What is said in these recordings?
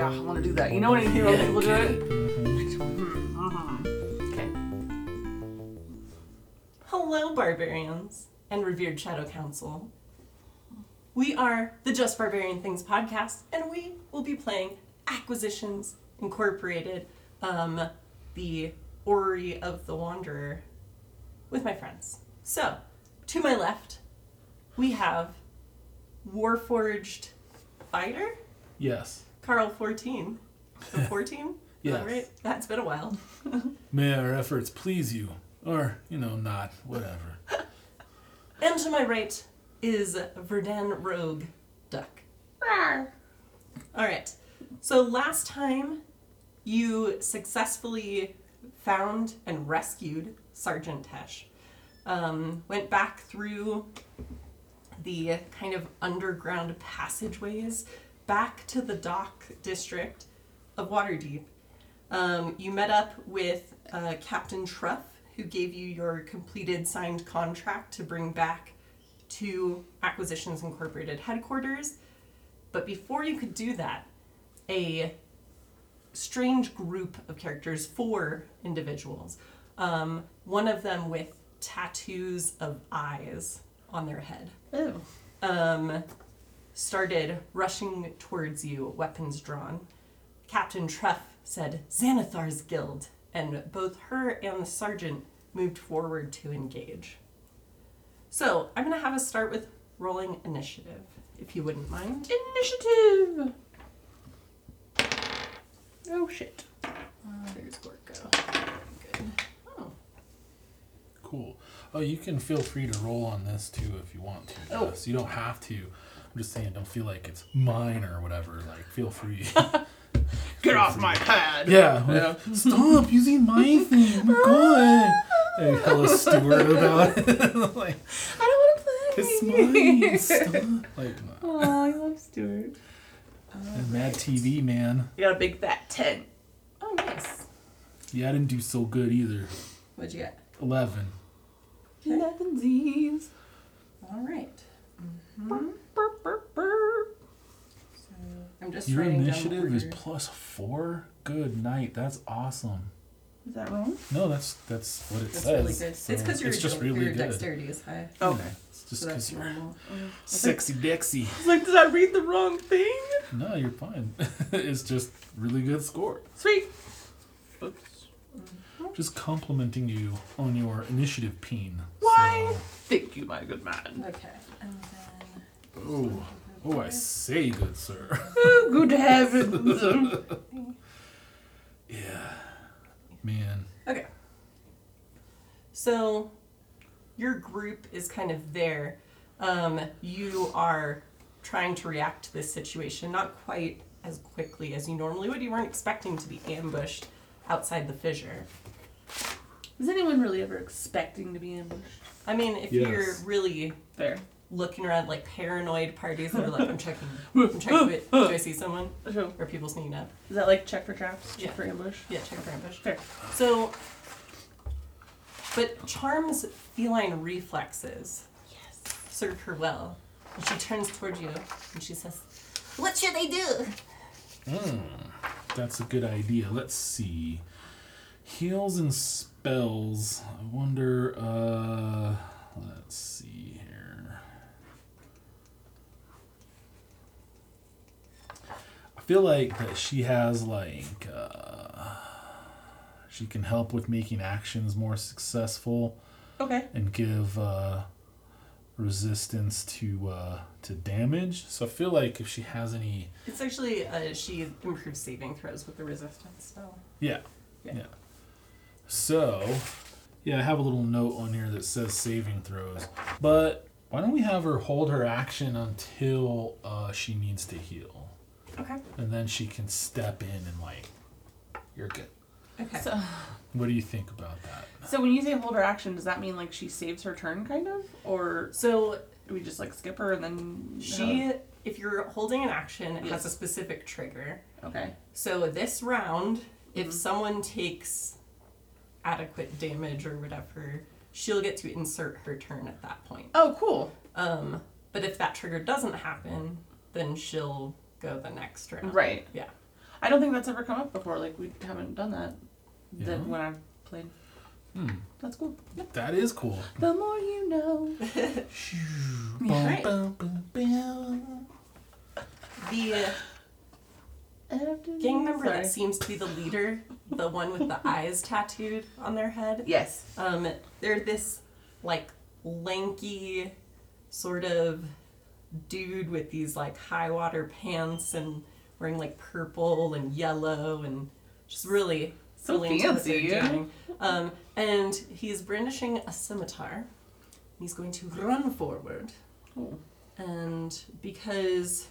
yeah, I want to do that. You know what I hear when people do it? Okay. Hello, barbarians and revered Shadow Council. We are the Just Barbarian Things podcast, and we will be playing Acquisitions Incorporated, the Orrery of the Wanderer, with my friends. So, to my left, we have Warforged Fighter? Yes. Carl 14. So 14? Yes. All right. That's been a while. May our efforts please you. Or, you know, not. Whatever. And to my right is Verdant Rogue Duck. All right. So last time you successfully found and rescued Sergeant Tesh. Went back through the kind of underground passageways back to the dock district of Waterdeep. You met up with Captain Truff, who gave you your completed signed contract to bring back to Acquisitions Incorporated headquarters. But before you could do that, a strange group of characters, 4 individuals, one of them with tattoos of eyes on their head, started rushing towards you, weapons drawn. Captain Truff said, "Xanathar's Guild," and both her and the sergeant moved forward to engage. So I'm going to have us start with rolling initiative, if you wouldn't mind. Initiative! Oh, shit. There's Gorko. Good. Oh. Cool. Oh, you can feel free to roll on this, too, if you want to. Oh. So you don't have to. I'm just saying, don't feel like it's mine or whatever. Like, feel free. Get off my pad! Yeah. Yeah. Stop using my thing. My God. And hella steward about it. Like, I don't want to play. It's mine. Stop. Like, oh, I love Steward. And Mad TV, man. You got a big fat 10. Oh, nice. Yeah, I didn't do so good either. What'd you get? 11. 11 Z's. All right. Mm-hmm. So, I'm just your initiative down is +4. Good night. That's awesome. Is that wrong? No, that's what it that's says. Really good. So it's because your dexterity is high. Okay. It's just because so you're sexy Dexy. I was like, did I read the wrong thing? No, you're fine. It's just really good score. Sweet. Oops. Mm-hmm. Just complimenting you on your initiative peen. Why? So. Thank you, my good man. Okay. And then... Oh, I say good, sir. Oh, good heavens. Yeah. Man. Okay. So, your group is kind of there. You are trying to react to this situation, not quite as quickly as you normally would. You weren't expecting to be ambushed outside the fissure. Is anyone really ever expecting to be ambushed? I mean, if you're really there, looking around like paranoid parties that are like, I'm checking it. Do I see someone? Sure. Or people sneaking up? Is that like check for traps? Yeah. Check for ambush? Yeah, check for ambush. Fair. So, but Charm's feline reflexes served her well. And she turns towards you and she says, "What should I do?" That's a good idea. Let's see. Heals and spells. I wonder, let's see here. I feel like that she has like she can help with making actions more successful. Okay. And give resistance to damage. So I feel like if she has any, it's actually she improves saving throws with the resistance spell. Yeah. So yeah, I have a little note on here that says saving throws, but why don't we have her hold her action until she needs to heal? Okay. And then she can step in and like, you're good. Okay. So, what do you think about that? So when you say hold her action, does that mean like she saves her turn kind of? Or so do we just like skip her and then... She, if you're holding an action, it has a specific trigger. Okay. So this round, if someone takes adequate damage or whatever, she'll get to insert her turn at that point. Oh, cool. But if that trigger doesn't happen, then she'll... go the next round. Right. Yeah. I don't think that's ever come up before. Like, we haven't done that than when I've played. That's cool. Yep. That is cool. The more you know. Right. The gang member that seems to be the leader, the one with the eyes tattooed on their head. Yes. They're this, like, lanky sort of dude with these, like, high water pants and wearing, like, purple and yellow and just really... So fancy. And he's brandishing a scimitar. He's going to run forward. Oh. And because,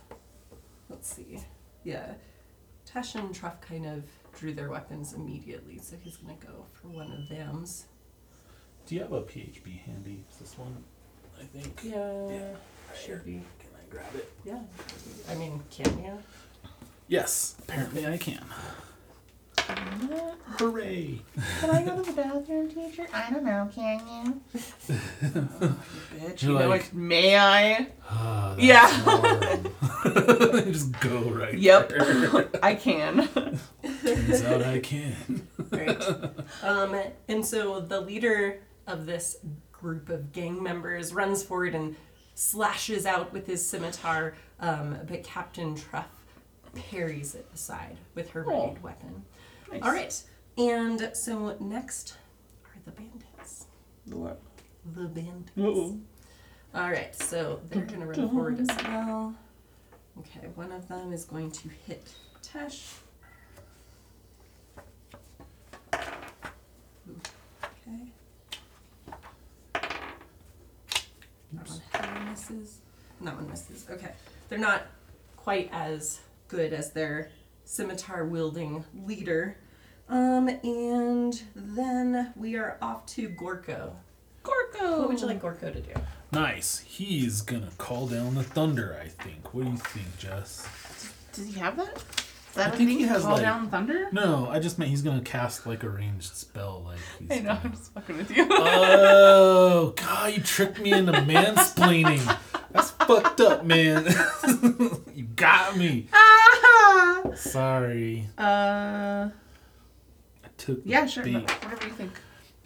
let's see, Tesh and Truff kind of drew their weapons immediately, so he's going to go for one of them's. Do you have a PHB handy? Is this one? I think. Yeah. Should be. Can I grab it? Yeah. I mean, can you? Yes, apparently I can. Hooray! Can I go to the bathroom, teacher? I don't know, can you? Bitch. You're like, may I? Yeah. Just go right there. Yep. I can. Turns out I can. Right. And so the leader of this group of gang members runs forward and slashes out with his scimitar, but Captain Truff parries it aside with her readied weapon. Nice. All right, and so next are the bandits. What? The bandits. Uh-oh. All right, so they're going to run forward as well. Okay, one of them is going to hit Tesh. Okay. That one misses. That one misses. Okay, they're not quite as good as their scimitar-wielding leader. And then we are off to Gorko. Gorko! What would you like Gorko to do? Nice. He's gonna call down the thunder, I think. What do you think, Jess? Does he have that? Is that I think he has, call like, down thunder? No, I just meant he's gonna cast, like, a ranged spell. Like he's I know, gonna... I'm just fucking with you. Oh, God, you tricked me into mansplaining. That's fucked up, man. You got me. Sorry. I took the beat. No, whatever you think.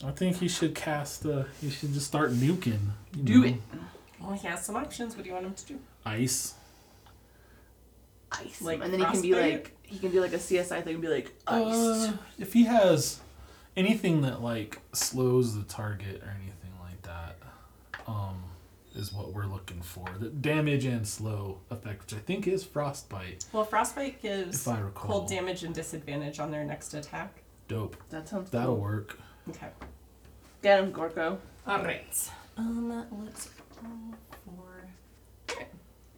I think he should cast he should just start nuking. Do it. Well, he has some options. What do you want him to do? Ice. Like, and then he can be like a CSI thing and be like ice. If he has anything that like slows the target or anything like that, is what we're looking for. The damage and slow effect, which I think is frostbite. Well, frostbite gives cold damage and disadvantage on their next attack. Dope. That sounds cool. That'll work. Okay. Get him, Gorko. All right. Let's roll for... Okay.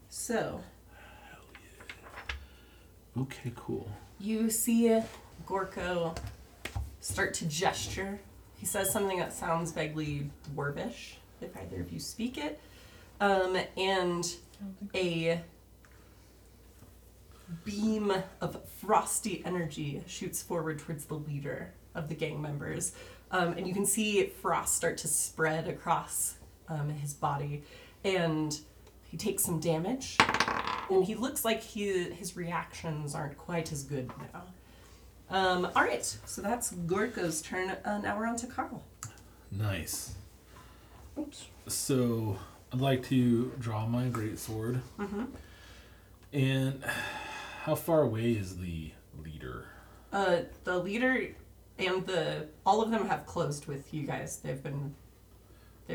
So. Hell yeah. Okay, cool. You see Gorko start to gesture. He says something that sounds vaguely dwarvish. If either of you speak it, and a beam of frosty energy shoots forward towards the leader of the gang members, and you can see frost start to spread across his body, and he takes some damage, and he looks like his reactions aren't quite as good now. All right, so that's Gorko's turn. Now we're on to Carl. Nice. Oops. So, I'd like to draw my greatsword. Mm-hmm. And how far away is the leader? The leader and all of them have closed with you guys. They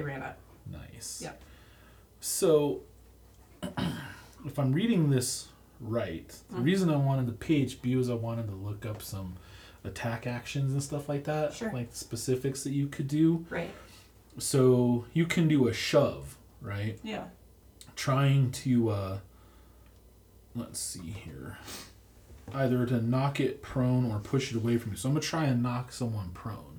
ran up. Nice. Yep. So, if I'm reading this right, the reason I wanted the PHB was I wanted to look up some attack actions and stuff like that. Sure. Like specifics that you could do. Right. So you can do a shove, right? Yeah. Trying to, let's see here, either to knock it prone or push it away from you. So I'm going to try and knock someone prone.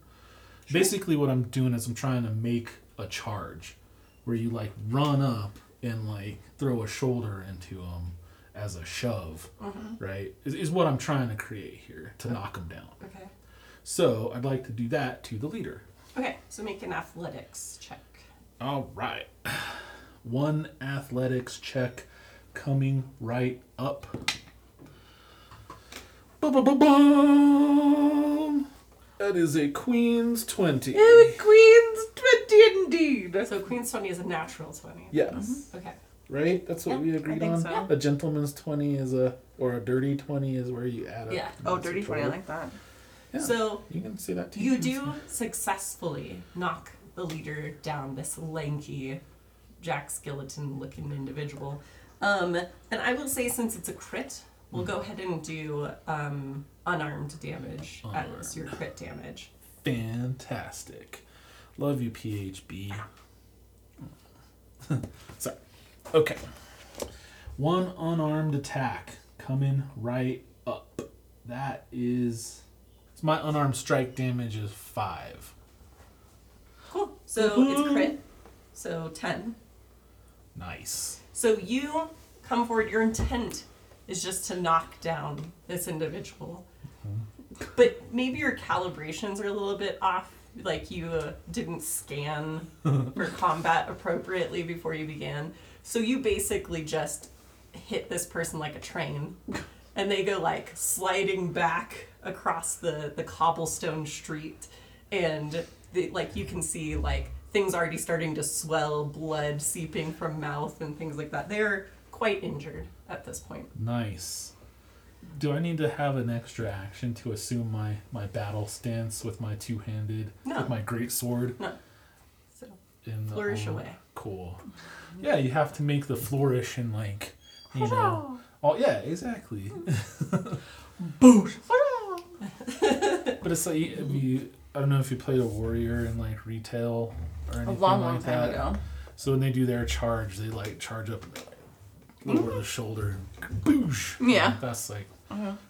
Sure. Basically what I'm doing is I'm trying to make a charge where you, like, run up and, like, throw a shoulder into them as a shove, right? Is what I'm trying to create here to knock them down. Okay. So I'd like to do that to the leader. Okay, so make an athletics check. All right. One athletics check coming right up. Ba-ba-ba-bum. That is a Queen's 20. A Queen's 20 indeed. So Queen's 20 is a natural 20. Yes. Mm-hmm. Okay. Right? That's what we agreed on? So. Yeah. A gentleman's 20 is or a dirty 20 is where you add up. Yeah. Oh, dirty 20. I like that. Yeah. So you can see that too. You do successfully knock the leader down, this lanky Jack Skeleton looking individual. And I will say, since it's a crit, we'll go ahead and do unarmed damage as your crit damage. Fantastic. Love you, PHB. Sorry. Okay. One unarmed attack coming right up. That is... my unarmed strike damage is 5. Cool. So it's crit. So 10. Nice. So you come forward. Your intent is just to knock down this individual. Mm-hmm. But maybe your calibrations are a little bit off. Like you didn't scan for combat appropriately before you began. So you basically just hit this person like a train. And they go like sliding back across the cobblestone street, and you can see like things already starting to swell, blood seeping from mouth and things like that. They're quite injured at this point. Nice. Do I need to have an extra action to assume my battle stance with my two-handed, with my great sword? No. So flourish away. Cool. Yeah, you have to make the flourish and like, you know. Oh yeah, exactly. Boosh. But it's like I don't know if you played a warrior in like retail or anything long time ago. So when they do their charge, they like charge up and they like lower the shoulder and boosh. Yeah. Like, that's like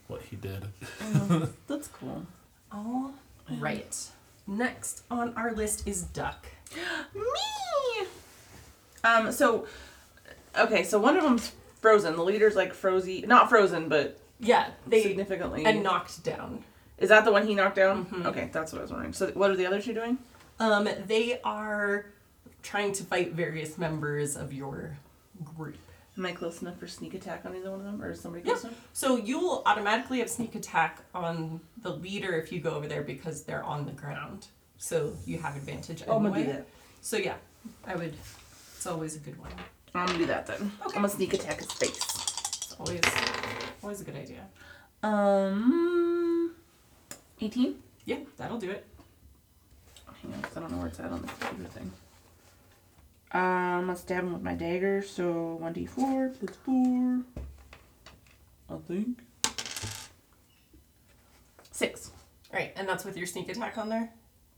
what he did. That's cool. All right. Next on our list is Duck. Me. So one of them's frozen. The leader's like frozen, not frozen, but significantly and knocked down. Is that the one he knocked down? Mm-hmm. Okay, that's what I was wondering. So what are the other two doing? They are trying to fight various members of your group. Am I close enough for sneak attack on either one of them, or is somebody close enough? So you'll automatically have sneak attack on the leader if you go over there because they're on the ground. So you have advantage anyway. I'm gonna do that. So yeah, I would. It's always a good one. I'm gonna do that then. Okay. I'm gonna sneak attack his face. It's always a good idea. 18? Yeah, that'll do it. Hang on, because I don't know where it's at on the computer thing. I'm gonna stab him with my dagger, so 1d4 plus 4. I think. 6. Alright, and that's with your sneak attack on there?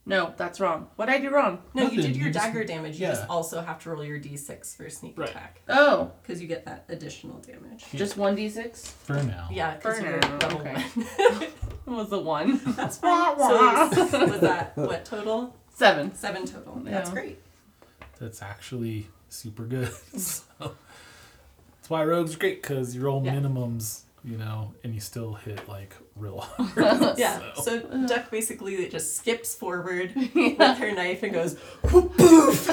No, that's wrong. What did I do wrong? No, nothing. You did your dagger damage. You just also have to roll your d6 for sneak attack. Oh. Because you get that additional damage. Yeah. Just 1d6? For now. Yeah, because you're level 1. Was the 1. That's fine. So was that, what, total? 7. 7 total. Yeah. That's great. That's actually super good. So, that's why rogues are great, because you roll minimums, you know, and you still hit, like, real hard. So Duck basically just skips forward with her knife and goes, whoop, poof,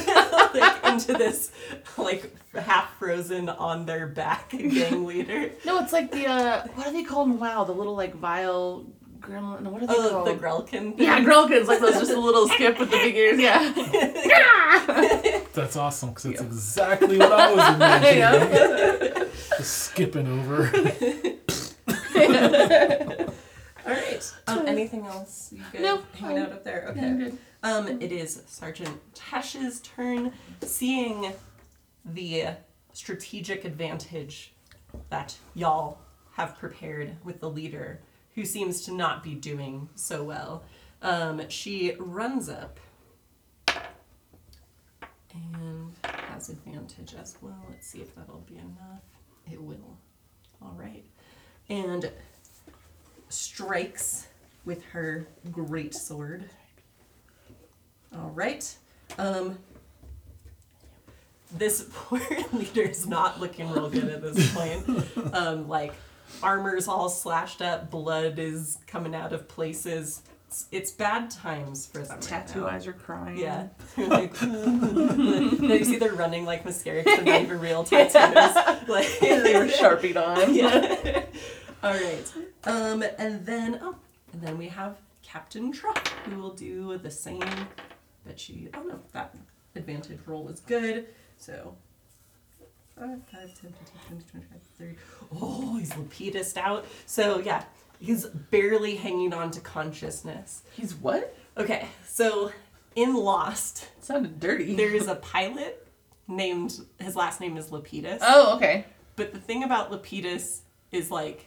like, into this, like, half-frozen on their back gang leader. No, it's like the, what are they called? Wow, the little, like, vile... Gremlin, what are they called? The Grelkin thing. Yeah, Grelkins, like those just a little skip with the big ears, That's awesome, because that's exactly what I was imagining. Just skipping over. All right. Anything else? You good? No. Hanging out up there? Okay. Good. It is Sergeant Tesh's turn, seeing the strategic advantage that y'all have prepared with the leader, who seems to not be doing so well. She runs up and has advantage as well. Let's see if that'll be enough. It will. All right. And strikes with her great sword. All right. This poor leader's not looking real good at this point. Armor's all slashed up, blood is coming out of places. It's bad times for them. Tattoo eyes are crying. Yeah. No, you see they're running like mascara because they're not even real tattoos. Like they were Sharpied on. Yeah. All right. And then we have Captain Truff, who will do the same, but she, I don't know if that advantage roll is good. So 5, 10, 15, 20, 25, 30. Oh, he's Lapidus out. So yeah, he's barely hanging on to consciousness. He's what? Okay, so in Lost. It sounded dirty. There is a pilot named, his last name is Lapidus. Oh, okay. But the thing about Lapidus is like,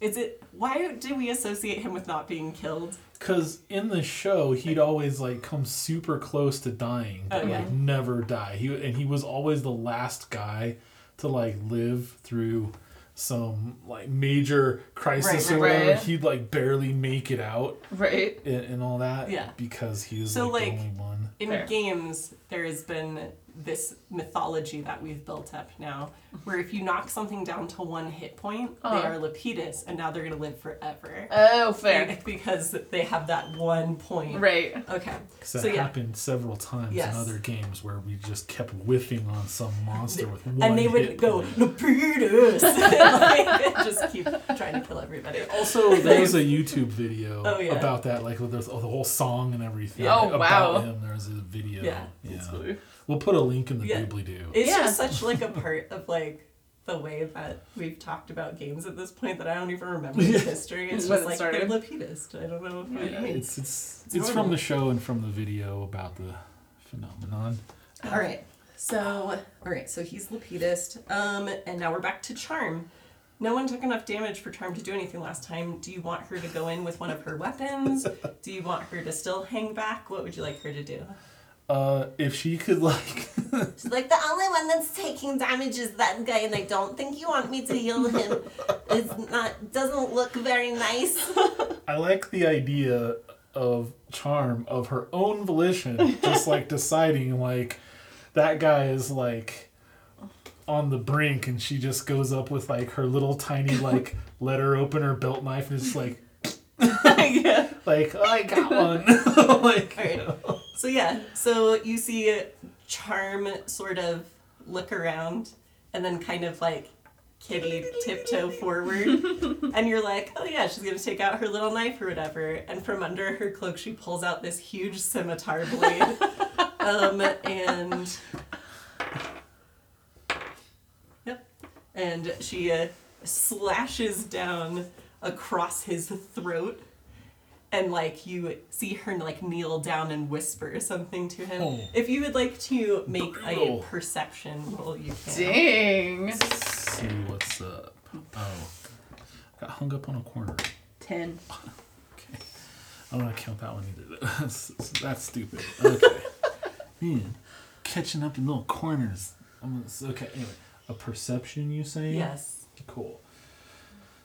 is it, why do we associate him with not being killed? Because in the show, he'd always like come super close to dying, but like never die. He was always the last guy to like live through some like major crisis or whatever. Right. He'd like barely make it out, right? And all that, yeah. Because he was so like the only one. In games, there has been this mythology that we've built up now, where if you knock something down to 1 hit point, they are Lapidus, and now they're gonna live forever. Oh, fair. Because they have that 1 point. Right. Okay. So that happened several times in other games where we just kept whiffing on some monster with 1 hit point. And they would go, Lapidus! Like, just keep trying to kill everybody. Also, there was a YouTube video about that, like with the whole song and everything. Yeah. Oh, wow. About him, there was a video. Yeah. That's cool. We'll put a link in the doobly-doo. It's just such like a part of like the way that we've talked about games at this point that I don't even remember the history. It's just like they're Lapidus. I don't know what it means. It's from the show and from the video about the phenomenon. All right, so he's Lapidus. And now we're back to Charm. No one took enough damage for Charm to do anything last time. Do you want her to go in with one of her weapons? Do you want her to still hang back? What would you like her to do? If she could, like... She's like, the only one that's taking damage is that guy, and I don't think you want me to heal him. Doesn't look very nice. I like the idea of Charm, of her own volition, just, like, deciding, like, that guy is, like, on the brink, and she just goes up with, like, her little tiny, like, let her open her belt knife, and it's like... Yeah. Like, oh, I got one. Like, all right. You know. So you see Charm sort of look around and then kind of like kitty tiptoe forward. And you're like, oh yeah, she's going to take out her little knife or whatever. And from under her cloak, she pulls out this huge scimitar blade. And she slashes down across his throat. And, like, you see her, like, kneel down and whisper something to him. Oh. If you would like to make a perception roll, you can. Dang! Let's see what's up. Oh. Got hung up on a corner. 10. Okay. I don't want to count that one either. That's stupid. Okay. Man, catching up in little corners. Okay, anyway. A perception, you say? Yes. Cool.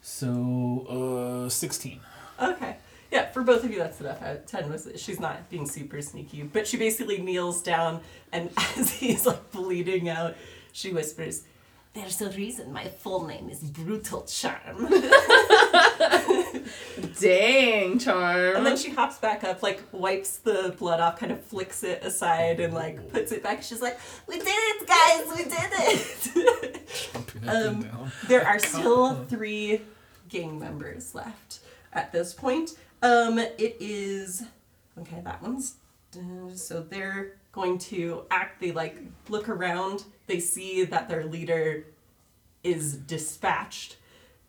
So, 16. Okay. Yeah, for both of you, that's enough. 10 was, she's not being super sneaky, but she basically kneels down, and as he's like bleeding out, she whispers, "There's a reason my full name is Brutal Charm." Dang, Charm. And then she hops back up, like wipes the blood off, kind of flicks it aside, and like puts it back. She's like, "We did it, guys! We did it!" There are still 3 gang members left at this point. It is, okay, that one's, so they're going to act, they like look around, they see that their leader is dispatched,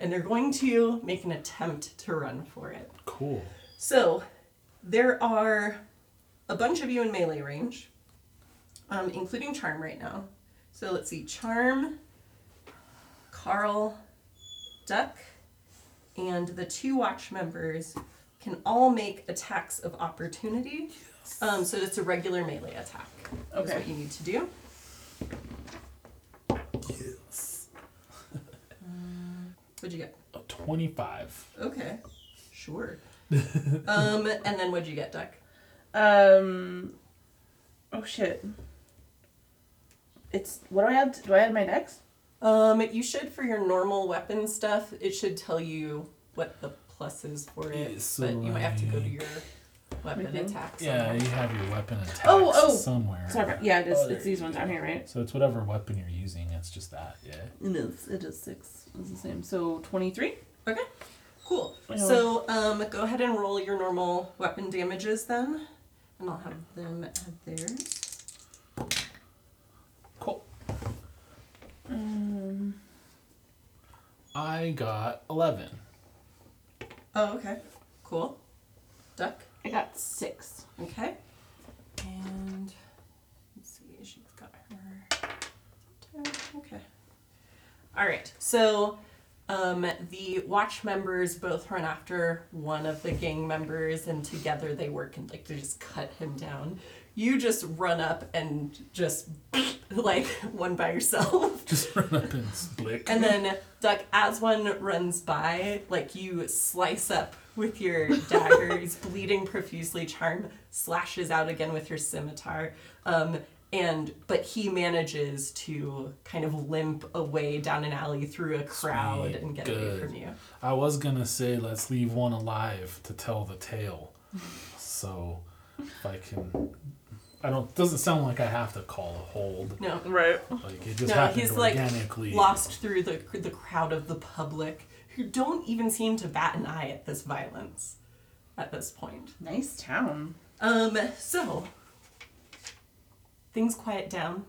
and they're going to make an attempt to run for it. Cool. So there are a bunch of you in melee range, including Charm right now. So let's see, Charm, Carl, Duck, and the 2 watch members can all make attacks of opportunity. Yes. So it's a regular melee attack. Okay. That's what you need to do. Yes. What'd you get? A 25. Okay. Sure. And then what'd you get, Duck? Oh shit. It's, what do I add? Do I add my dex? You should, for your normal weapon stuff, it should tell you what the pluses for it, so but you might have to go to your weapon attack somewhere. Yeah, you have your weapon attack somewhere. Sorry, yeah, it's these ones down here, right? So it's whatever weapon you're using, it's just that, yeah. No, it is 6. That's the same. So 23? Okay. Cool. So go ahead and roll your normal weapon damages then. And I'll have them add theirs. Cool. I got 11. Oh, okay. Cool. Duck? I got 6. Okay. And let's see, she's got her. Okay. All right. So the watch members both run after one of the gang members, and together they work and like they just cut him down. You just run up and just like one by yourself. Just run up and split. And then Duck, as one runs by, like you slice up with your dagger. He's bleeding profusely. Charm slashes out again with your scimitar. But he manages to kind of limp away down an alley through a crowd and get away from you. I was gonna say let's leave one alive to tell the tale. So if I can, doesn't sound like I have to call a hold. No, right? Like it just happened he's organically. Like lost through the crowd of the public who don't even seem to bat an eye at this violence at this point. Nice town. So. Things quiet down.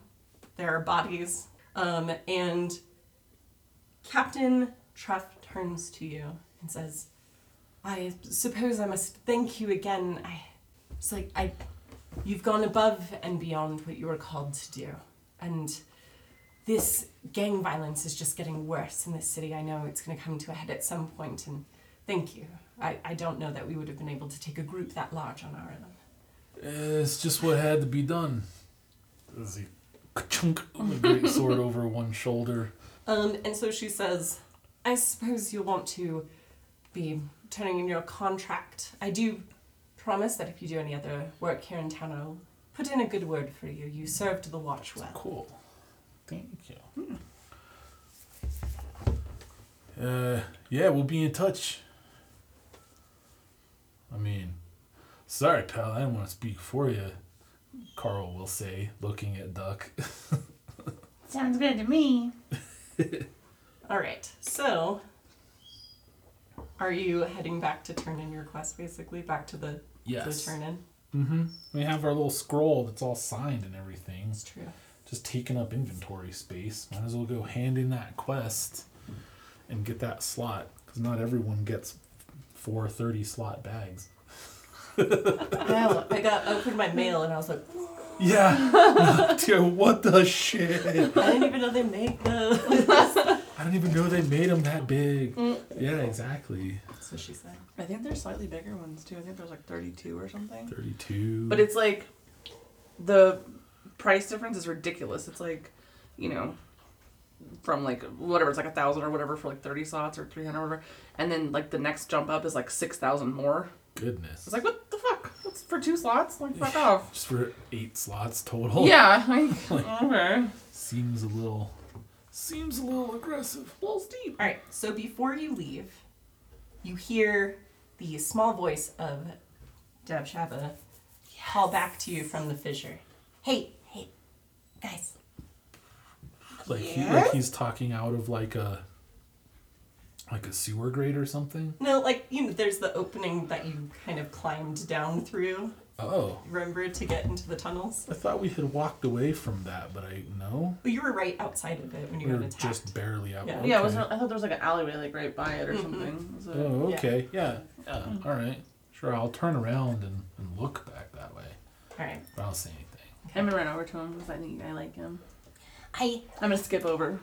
There are bodies. And Captain Truff turns to you and says, I suppose I must thank you again. You've gone above and beyond what you were called to do. And this gang violence is just getting worse in this city. I know it's going to come to a head at some point, and thank you. I don't know that we would have been able to take a group that large on our own. It's just what had to be done. As he ka-chunk the great sword over one shoulder. And so she says, I suppose you'll want to be turning in your contract. I do promise that if you do any other work here in town, I'll put in a good word for you. You served the watch well. Cool. Thank you. Yeah, we'll be in touch. I mean, sorry, pal, I didn't want to speak for you. Carl will say, looking at Duck. Sounds good to me. All right, so are you heading back to turn in your quest, basically? Back to the, yes. To the turn in? Mm-hmm. We have our little scroll that's all signed and everything. That's true. Just taking up inventory space. Might as well go hand in that quest and get that slot, because not everyone gets 4 30 slot bags. I opened my mail and I was like, whoa. Yeah, dude, what the shit? I didn't even know they made those. I didn't even know they made them that big. Mm. Yeah, exactly. That's what she said. I think there's slightly bigger ones too. I think there's like 32 or something. 32. But it's like the price difference is ridiculous. It's like, you know, from like whatever, it's like 1,000 or whatever for like 30 slots or 300 or whatever, and then like the next jump up is like 6,000 more. Goodness. It's like, what the fuck? That's for 2 slots? Like, fuck off. Just for 8 slots total. Yeah. Like, okay. Seems a little aggressive. A little steep. All right. So before you leave, you hear the small voice of Dabshava call back to you from the fissure. Hey, guys. Like, yeah? He's talking out of like a. Like a sewer grate or something? No, like, you know, there's the opening that you kind of climbed down through. Oh. Remember, to get into the tunnels? I thought we had walked away from that, but no. But you were right outside of it when you got attacked. Just barely out. Yeah, okay. Yeah, I thought there was like an alleyway like right by it or something. So, oh, okay. Yeah. All right. Sure, I'll turn around and look back that way. All right. But I don't see anything. Okay. I'm going to run over to him because I think I like him. I'm going to skip over.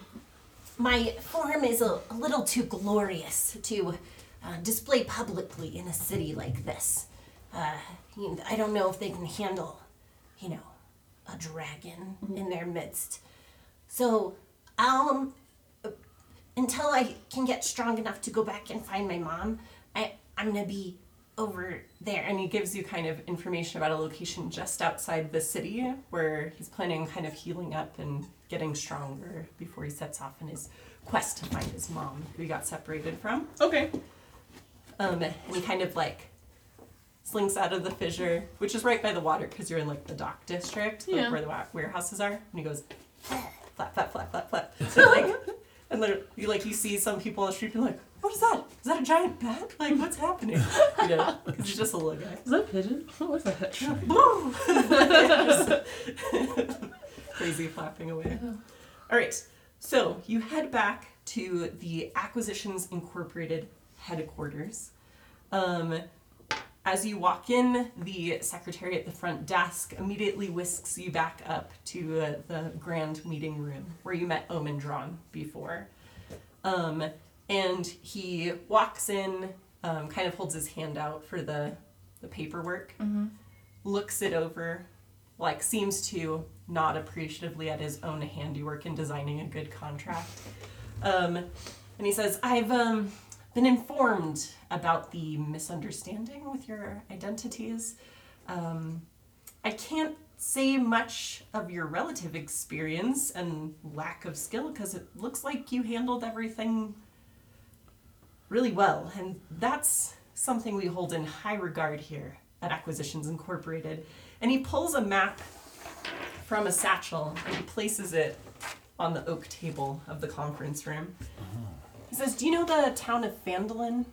My form is a little too glorious to display publicly in a city like this. I don't know if they can handle, a dragon in their midst. So, until I can get strong enough to go back and find my mom, I'm going to be over there. And he gives you kind of information about a location just outside the city where he's planning on kind of healing up and getting stronger before he sets off on his quest to find his mom, who he got separated from. Okay. And he kind of like slinks out of the fissure, which is right by the water because you're in like the dock district, like where the warehouses are. And he goes flap, flap, flap, flap, flap. So like And you see some people on the street being like, what is that? Is that a giant bat? Like, what's happening? You know, because it's just a little guy. Is that a pigeon? What was that? Yeah. Boom! Crazy flapping away. Yeah. All right, so you head back to the Acquisitions Incorporated headquarters. As you walk in, the secretary at the front desk immediately whisks you back up to the grand meeting room where you met Omendron before. And he walks in, kind of holds his hand out for the paperwork, mm-hmm. looks it over, seems to nod appreciatively at his own handiwork in designing a good contract. And he says, I've been informed about the misunderstanding with your identities. I can't say much of your relative experience and lack of skill because it looks like you handled everything really well, and that's something we hold in high regard here at Acquisitions Incorporated. And he pulls a map from a satchel and he places it on the oak table of the conference room. Uh-huh. He says, do you know the town of Phandalin?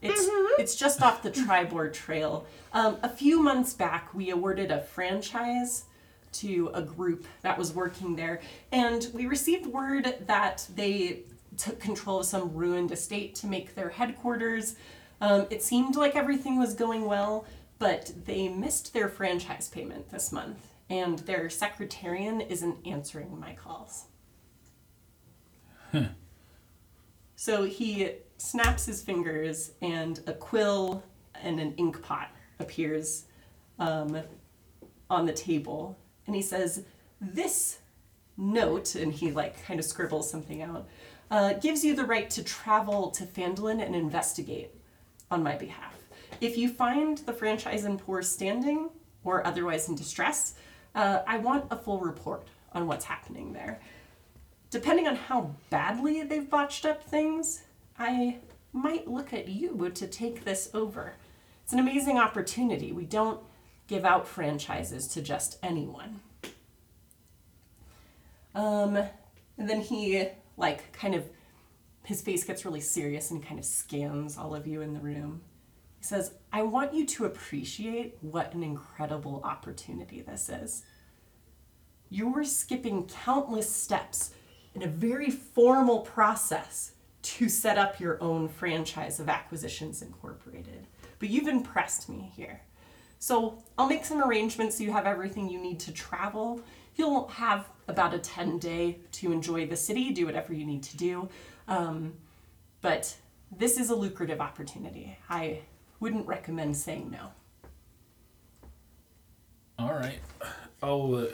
It's just off the Triboar Trail. A few months back, we awarded a franchise to a group that was working there, and we received word that they took control of some ruined estate to make their headquarters. It seemed like everything was going well, but they missed their franchise payment this month, and their secretarian isn't answering my calls. Huh. So he snaps his fingers and a quill and an ink pot appears on the table. And he says, this note, and he kind of scribbles something out, gives you the right to travel to Phandalin and investigate on my behalf. If you find the franchise in poor standing or otherwise in distress, I want a full report on what's happening there. Depending on how badly they've botched up things, I might look at you to take this over. It's an amazing opportunity. We don't give out franchises to just anyone. And then he, his face gets really serious and kind of scans all of you in the room. He says, I want you to appreciate what an incredible opportunity this is. You're skipping countless steps in a very formal process to set up your own franchise of Acquisitions Incorporated. But you've impressed me here. So I'll make some arrangements so you have everything you need to travel. You'll have about a 10-day to enjoy the city, do whatever you need to do. But this is a lucrative opportunity. I wouldn't recommend saying no. All right, I'll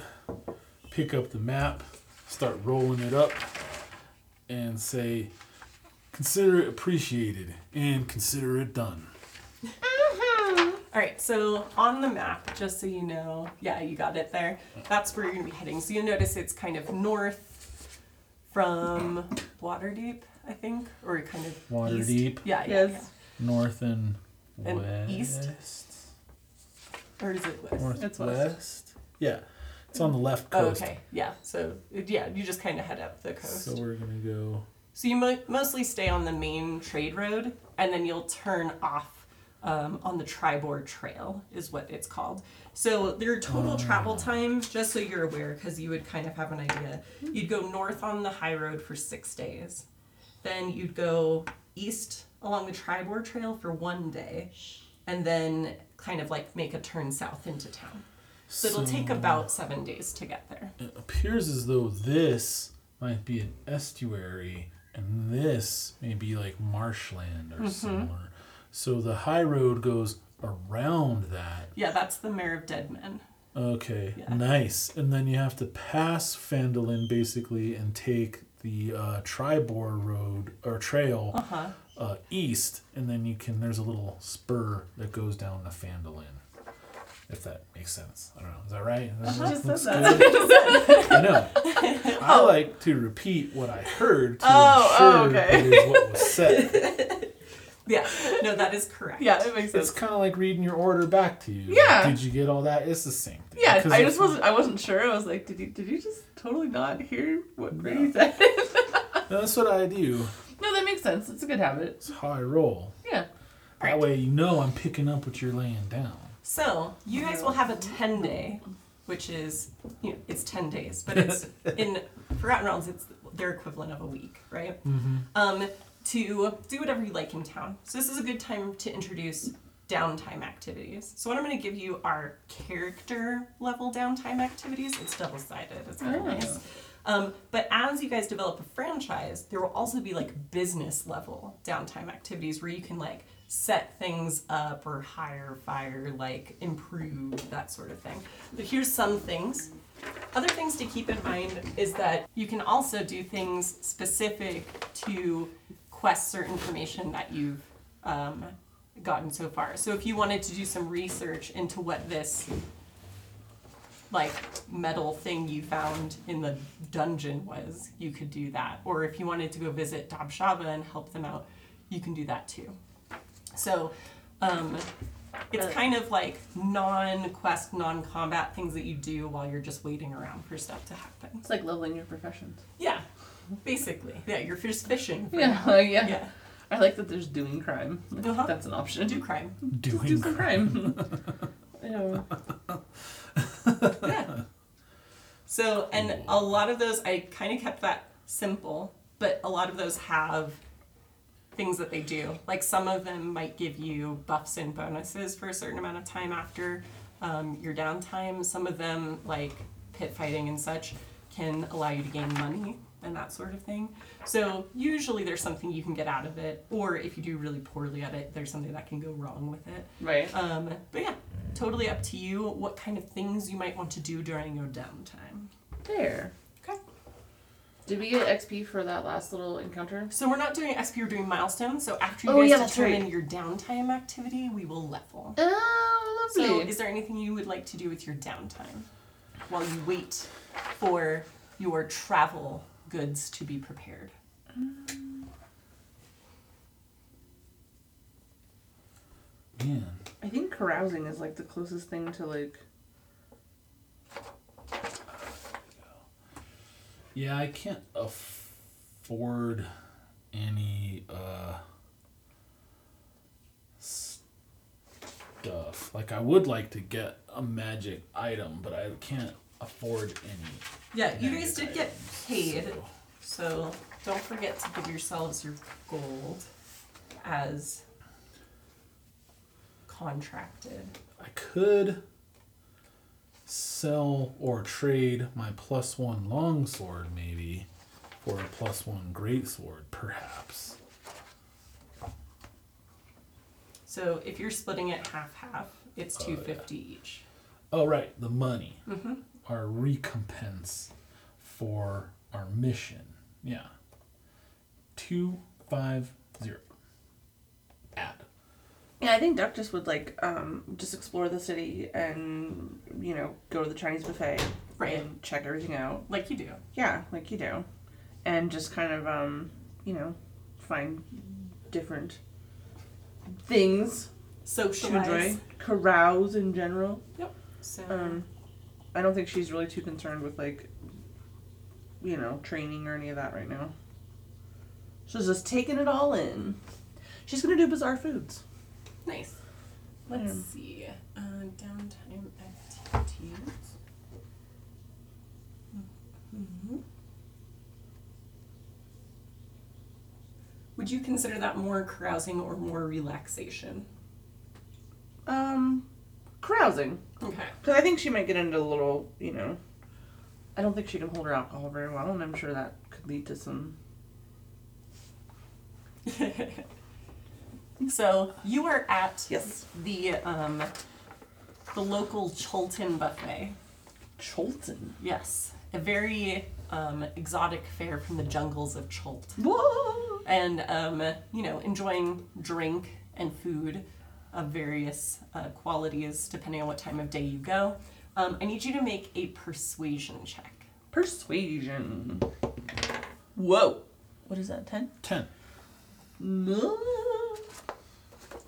pick up the map, start rolling it up, and say, consider it appreciated and consider it done. Mm-hmm. All right, so on the map, just so you know, yeah, you got it there. That's where you're going to be heading. So you'll notice it's kind of north from Waterdeep, I think, or kind of Waterdeep. East. Yeah, yes. Yeah. North and west. East? Or is it west? Northwest? It's west. Yeah. It's on the left coast. Oh, okay, yeah. So, yeah, you just kind of head up the coast. So we're going to go... So you mostly stay on the main trade road, and then you'll turn off on the Triboar Trail, is what it's called. So their total travel time, just so you're aware, because you would kind of have an idea, you'd go north on the high road for 6 days. Then you'd go east along the Triboar Trail for 1 day, and then kind of make a turn south into town. So it'll take about 7 days to get there. It appears as though this might be an estuary, and this may be marshland or similar. So the high road goes around that. Yeah, that's the Mire of Deadmen. Okay, yeah. Nice. And then you have to pass Phandalin, basically, and take the Triboar Road, or Trail, east, and then there's a little spur that goes down to Phandalin. If that makes sense. I don't know. Is that right? That. I know. I like to repeat what I heard to ensure it is what was said. Yeah. No, that is correct. Yeah, it makes sense. It's kind of like reading your order back to you. Yeah. Did you get all that? It's the same thing. Yeah, I wasn't sure. I was like, did you just totally not hear what Brady said? That's what I do. No, that makes sense. It's a good habit. It's how I roll. Yeah. That way you know I'm picking up what you're laying down. So, you guys will have a 10-day, which is, you know, it's 10 days, but it's, in Forgotten Realms, it's their equivalent of a week, right? Mm-hmm. To do whatever you like in town. So this is a good time to introduce downtime activities. So what I'm going to give you are character level downtime activities. It's double-sided. It's kind of nice. But as you guys develop a franchise, there will also be like business level downtime activities where you can like set things up or hire, fire, like improve, that sort of thing. But here's some things. Other things to keep in mind is that you can also do things specific to quests or information that you've gotten so far. So if you wanted to do some research into what this like metal thing you found in the dungeon was, you could do that. Or if you wanted to go visit Dabshava and help them out, you can do that too. So it's kind of like non-quest, non-combat things that you do while you're just waiting around for stuff to happen. It's like leveling your professions. Yeah, basically. Yeah, you're just fishing. Yeah. I like that there's doing crime. Like, that's an option. Do crime. Do some crime. Yeah. So, and a lot of those, I kind of kept that simple, but a lot of those have things that they do. Like some of them might give you buffs and bonuses for a certain amount of time after your downtime. Some of them, like pit fighting and such, can allow you to gain money and that sort of thing. So usually there's something you can get out of it, or if you do really poorly at it, there's something that can go wrong with it. Right. But yeah, totally up to you what kind of things you might want to do during your downtime. There. Okay. Did we get XP for that last little encounter? So we're not doing XP, we're doing milestones. So after you guys determine your downtime activity, we will level. Oh, lovely. So is there anything you would like to do with your downtime while you wait for your travel goods to be prepared? Yeah. I think carousing is like the closest thing to like. Yeah, I can't afford any stuff. Like I would like to get a magic item, but I can't afford any. Yeah, you guys did get paid, so don't forget to give yourselves your gold as contracted. I could sell or trade my +1 longsword maybe for a +1 greatsword, perhaps. So if you're splitting it half-half, it's $250 each. Oh, right, the money. Mm-hmm. Our recompense for our mission. Yeah. 250. Add. Yeah, I think Duck just would like just explore the city and, you know, go to the Chinese buffet. Right. And check everything out. Like you do. Yeah, like you do. And just kind of, you know, find different things. Socialize. Carouse in general. Yep. So. I don't think she's really too concerned with, like, you know, training or any of that right now. She's just taking it all in. She's going to do bizarre foods. Nice. Let's see. Downtime activities. Mm-hmm. Would you consider that more carousing or more relaxation? Carousing. Okay. Because I think she might get into a little, you know, I don't think she can hold her alcohol very well, and I'm sure that could lead to some. So you are at the local Chulton buffet. Chulton? Yes. A very exotic fare from the jungles of Chult. Whoa! And, you know, enjoying drink and food of various qualities, depending on what time of day you go. I need you to make a persuasion check. Persuasion. Whoa. What is that, 10? 10. No.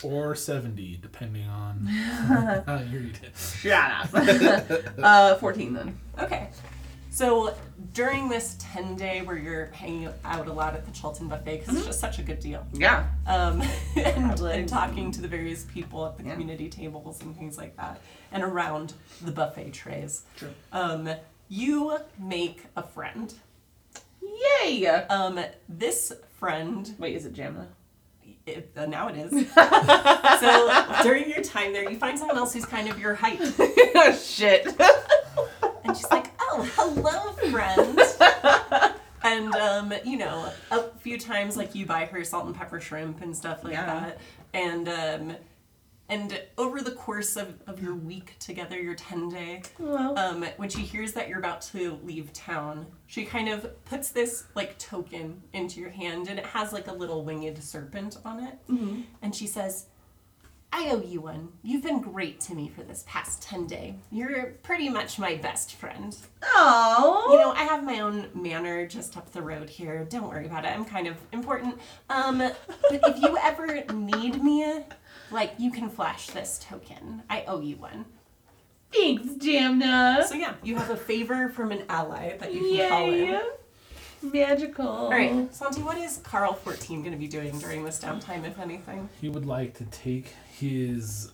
Or 70, depending on how you read it. Shut up. 14 then. Okay. So during this 10-day where you're hanging out a lot at the Chulton Buffet, because it's just such a good deal. Yeah. And talking to the various people at the community tables and things like that, and around the buffet trays. True. You make a friend. Yay! This friend... Wait, is it Jamna? Now it is. So during your time there, you find someone else who's kind of your height. Oh, shit. And she's like, oh, hello, friend. And, a few times, like, you buy her salt and pepper shrimp and stuff like that. And over the course of your week together, your 10-day, when she hears that you're about to leave town, she kind of puts this, like, token into your hand, and it has, like, a little winged serpent on it. Mm-hmm. And she says, I owe you one. You've been great to me for this past 10-day. You're pretty much my best friend. Oh. You know, I have my own manor just up the road here. Don't worry about it. I'm kind of important. But if you ever need me, like, you can flash this token. I owe you one. Thanks, Jamna. So, yeah, you have a favor from an ally that you can call in. Magical. All right, Santi, what is Carl 14 going to be doing during this downtime, if anything? He would like to take his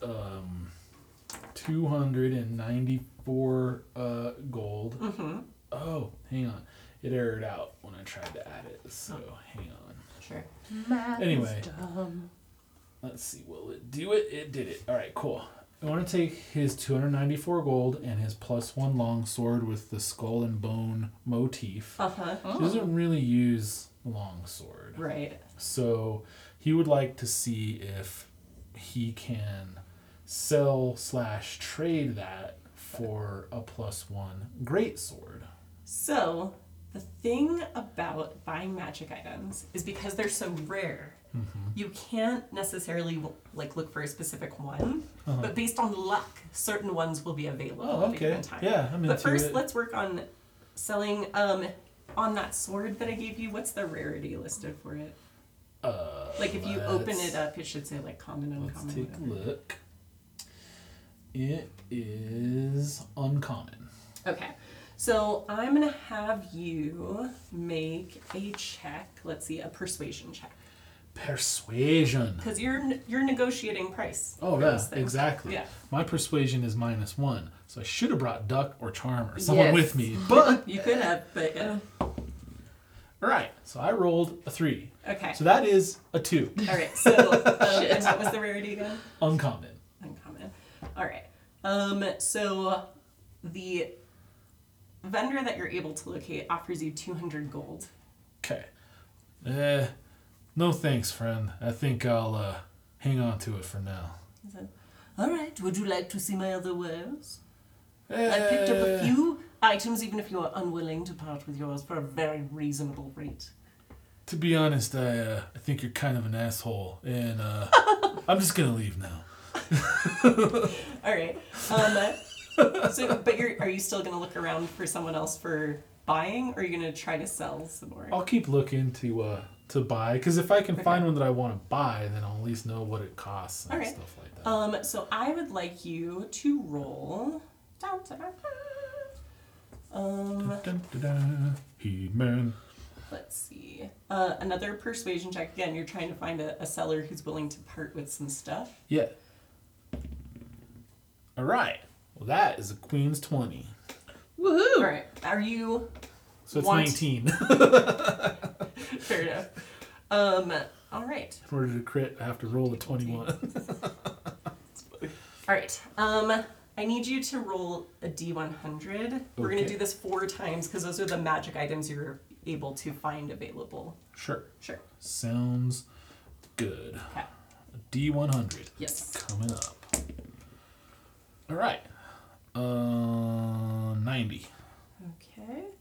294 gold. Mm-hmm. Oh, hang on. It errored out when I tried to add it, so hang on. Sure. Math anyway, is dumb. Let's see. Will it do it? It did it. All right, cool. I want to take his 294 gold and his +1 long sword with the skull and bone motif. Uh-huh. Oh. He doesn't really use long sword. Right. So he would like to see if he can sell/trade that for a +1 great sword. So the thing about buying magic items is because they're so rare, you can't necessarily, like, look for a specific one, but based on luck, certain ones will be available at a given time. Yeah, I'm into But first, let's work on selling on that sword that I gave you. What's the rarity listed for it? Like, if you open it up, it should say, like, common, uncommon. Let's take a look. It is uncommon. Okay. So I'm going to have you make a check. Let's see, a persuasion check. Persuasion. Because you're negotiating price. Oh, yeah, exactly. Yeah. My persuasion is -1, so I should have brought Duck or Charm or someone with me. But you could have, but All right, so I rolled a 3. Okay. So that is a 2. All right, so and what was the rarity again? Uncommon. Uncommon. All right. So the vendor that you're able to locate offers you 200 gold. Okay. No thanks, friend. I think I'll hang on to it for now. He said, all right, would you like to see my other wares? I picked up a few items, even if you are unwilling to part with yours, for a very reasonable rate. To be honest, I think you're kind of an asshole, and I'm just going to leave now. All right. But are you still going to look around for someone else for buying, or are you going to try to sell some more? I'll keep looking to buy, because if I can find one that I want to buy, then I'll at least know what it costs and stuff like that. So I would like you to roll. He-Man. Let's see. Another persuasion check. Again, you're trying to find a seller who's willing to part with some stuff. Yeah. All right. Well, that is a Queen's 20. Woohoo! All right. Are you... So it's 19. Fair enough. All right. In order to crit, I have to roll a 21. That's funny. All right. I need you to roll a D100. Okay. We're going to do this 4 times because those are the magic items you're able to find available. Sure. Sounds good. Okay. D100. Yes. Coming up. All right. 90. Okay.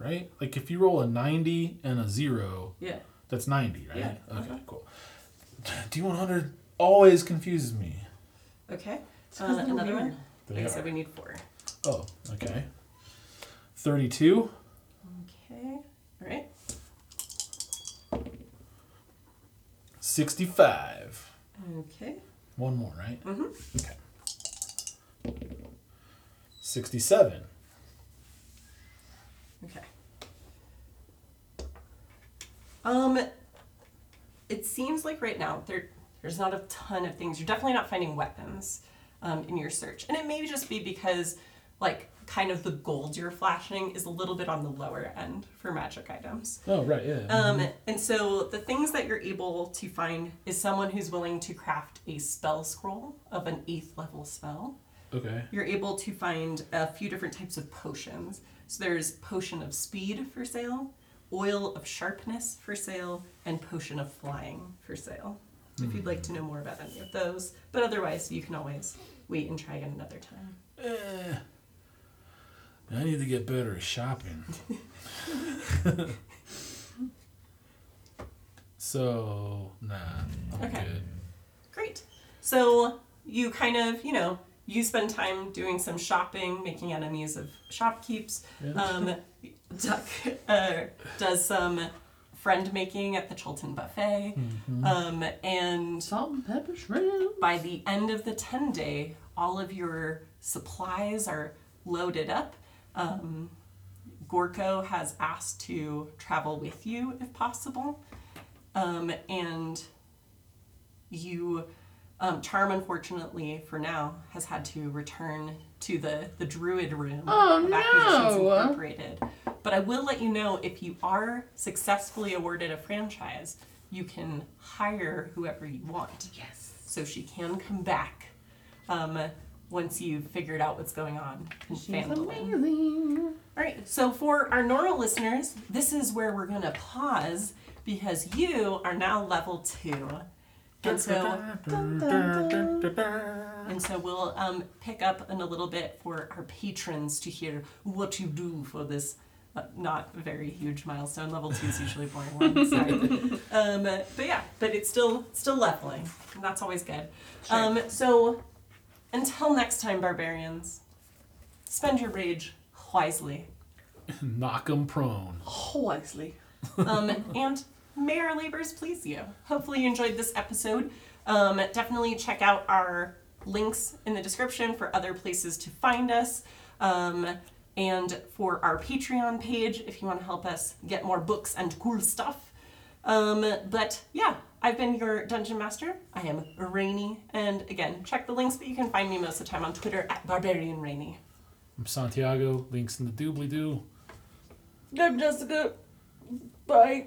Right? Like, if you roll a 90 and a 0, that's 90, right? Yeah. Okay, cool. D100 always confuses me. Okay. Another one? Like I said, we need 4. Oh, okay. 32. Okay. All right. 65. Okay. One more, right? Mm-hmm. Okay. 67. It seems like right now there's not a ton of things. You're definitely not finding weapons in your search. And it may just be because like kind of the gold you're flashing is a little bit on the lower end for magic items. Oh, right, yeah. And so the things that you're able to find is someone who's willing to craft a spell scroll of an 8th level spell. Okay. You're able to find a few different types of potions. So there's potion of speed for sale, oil of sharpness for sale, and potion of flying for sale. If you'd like to know more about any of those. But otherwise, you can always wait and try again another time. I need to get better at shopping. So, nah, I'm okay. Good. Great. So you kind of, you know, you spend time doing some shopping, making enemies of shopkeeps. Yeah. Duck does some friend making at the Chulton buffet. Mm-hmm. And salt and pepper shrimp. By the end of the 10-day, all of your supplies are loaded up. Gorko has asked to travel with you if possible. And you, Charm, unfortunately, for now, has had to return to the Druid room of Acquisitions Incorporated. But I will let you know, if you are successfully awarded a franchise, you can hire whoever you want. Yes. So she can come back once you've figured out what's going on in Phandalin. Amazing. All right, so for our normal listeners, this is where we're going to pause because you are now level 2. And so, we'll pick up in a little bit for our patrons to hear what you do for this not very huge milestone. Level 2 is usually boring one, sorry. But yeah, but it's still leveling. And that's always good. Sure. So until next time, barbarians, spend your rage wisely. Knock 'em prone. Wisely. And may our labors please you. Hopefully you enjoyed this episode. Definitely check out our links in the description for other places to find us. And for our Patreon page, if you want to help us get more books and cool stuff. But yeah, I've been your Dungeon Master. I am Rainy. And again, check the links, but you can find me most of the time on Twitter at Barbarian Rainy. I'm Santiago. Links in the doobly-doo. I'm Jessica. Bye.